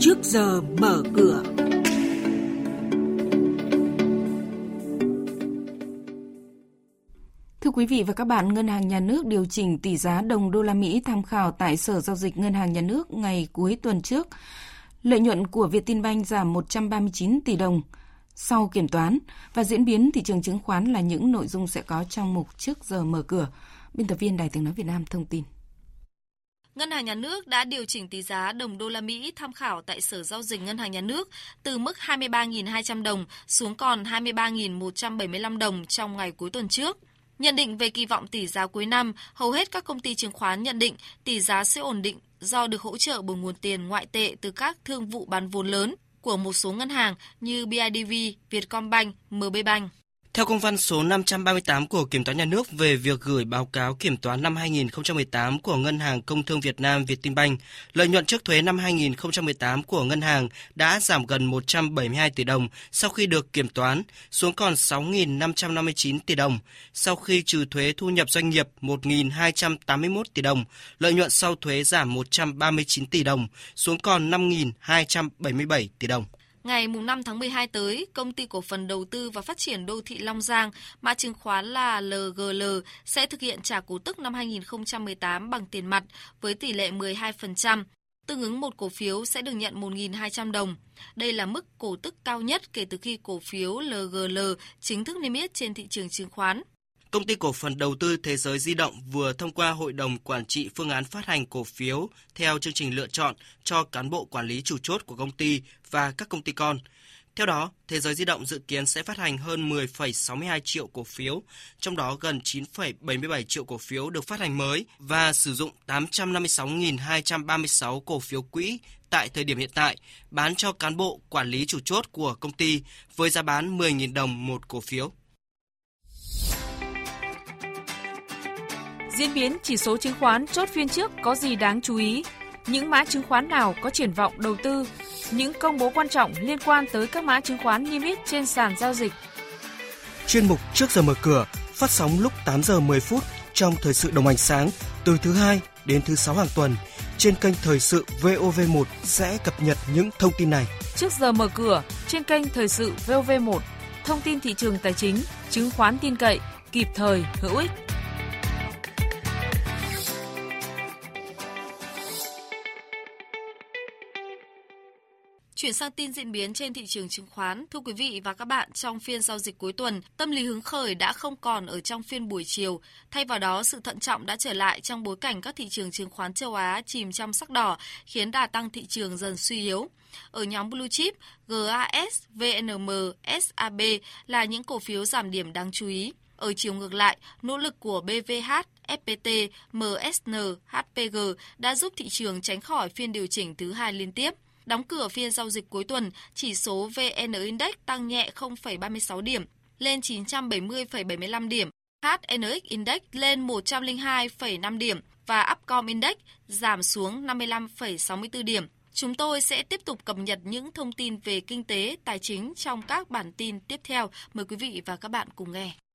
Trước giờ mở cửa. Thưa quý vị và các bạn, Ngân hàng Nhà nước điều chỉnh tỷ giá đồng đô la Mỹ tham khảo tại Sở Giao dịch Ngân hàng Nhà nước ngày cuối tuần trước. Lợi nhuận của VietinBank giảm 139 tỷ đồng sau kiểm toán, và diễn biến thị trường chứng khoán là những nội dung sẽ có trong mục Trước giờ mở cửa. Biên tập viên Đài Tiếng nói Việt Nam thông tin. Ngân hàng Nhà nước đã điều chỉnh tỷ giá đồng đô la Mỹ tham khảo tại Sở Giao dịch Ngân hàng Nhà nước từ mức 23.200 đồng xuống còn 23.175 đồng trong ngày cuối tuần trước. Nhận định về kỳ vọng tỷ giá cuối năm, hầu hết các công ty chứng khoán nhận định tỷ giá sẽ ổn định do được hỗ trợ bởi nguồn tiền ngoại tệ từ các thương vụ bán vốn lớn của một số ngân hàng như BIDV, Vietcombank, MBBank. Theo công văn số 538 của Kiểm toán Nhà nước về việc gửi báo cáo kiểm toán năm 2018 của Ngân hàng Công thương Việt Nam VietinBank, lợi nhuận trước thuế năm 2018 của ngân hàng đã giảm gần 172 tỷ đồng sau khi được kiểm toán, xuống còn 6.559 tỷ đồng. Sau khi trừ thuế thu nhập doanh nghiệp 1.281 tỷ đồng, lợi nhuận sau thuế giảm 139 tỷ đồng, xuống còn 5.277 tỷ đồng. Ngày 5 tháng 12 tới, Công ty Cổ phần Đầu tư và Phát triển Đô thị Long Giang, mã chứng khoán là LGL, sẽ thực hiện trả cổ tức năm 2018 bằng tiền mặt với tỷ lệ 12%, tương ứng một cổ phiếu sẽ được nhận 1.200 đồng. Đây là mức cổ tức cao nhất kể từ khi cổ phiếu LGL chính thức niêm yết trên thị trường chứng khoán. Công ty Cổ phần Đầu tư Thế giới Di động vừa thông qua Hội đồng Quản trị phương án phát hành cổ phiếu theo chương trình lựa chọn cho cán bộ quản lý chủ chốt của công ty và các công ty con. Theo đó, Thế giới Di động dự kiến sẽ phát hành hơn 10,62 triệu cổ phiếu, trong đó gần 9,77 triệu cổ phiếu được phát hành mới và sử dụng 856.236 cổ phiếu quỹ tại thời điểm hiện tại, bán cho cán bộ quản lý chủ chốt của công ty với giá bán 10.000 đồng một cổ phiếu. Diễn biến chỉ số chứng khoán chốt phiên trước có gì đáng chú ý? Những mã chứng khoán nào có triển vọng đầu tư? Những công bố quan trọng liên quan tới các mã chứng khoán niêm yết trên sàn giao dịch. Chuyên mục Trước giờ mở cửa phát sóng lúc 8 giờ 10 phút trong thời sự Đồng Hành sáng từ thứ 2 đến thứ 6 hàng tuần trên kênh Thời sự VOV1 sẽ cập nhật những thông tin này. Trước giờ mở cửa trên kênh Thời sự VOV1, thông tin thị trường tài chính, chứng khoán tin cậy, kịp thời, hữu ích. Chuyển sang tin diễn biến trên thị trường chứng khoán. Thưa quý vị và các bạn, trong phiên giao dịch cuối tuần, tâm lý hứng khởi đã không còn ở trong phiên buổi chiều. Thay vào đó, sự thận trọng đã trở lại trong bối cảnh các thị trường chứng khoán châu Á chìm trong sắc đỏ, khiến đà tăng thị trường dần suy yếu. Ở nhóm Blue Chip, GAS, VNM, SAB là những cổ phiếu giảm điểm đáng chú ý. Ở chiều ngược lại, nỗ lực của BVH, FPT, MSN, HPG đã giúp thị trường tránh khỏi phiên điều chỉnh thứ hai liên tiếp. Đóng cửa phiên giao dịch cuối tuần, chỉ số VN Index tăng nhẹ 0,36 điểm, lên 970,75 điểm. HNX Index lên 102,5 điểm và Upcom Index giảm xuống 55,64 điểm. Chúng tôi sẽ tiếp tục cập nhật những thông tin về kinh tế, tài chính trong các bản tin tiếp theo. Mời quý vị và các bạn cùng nghe.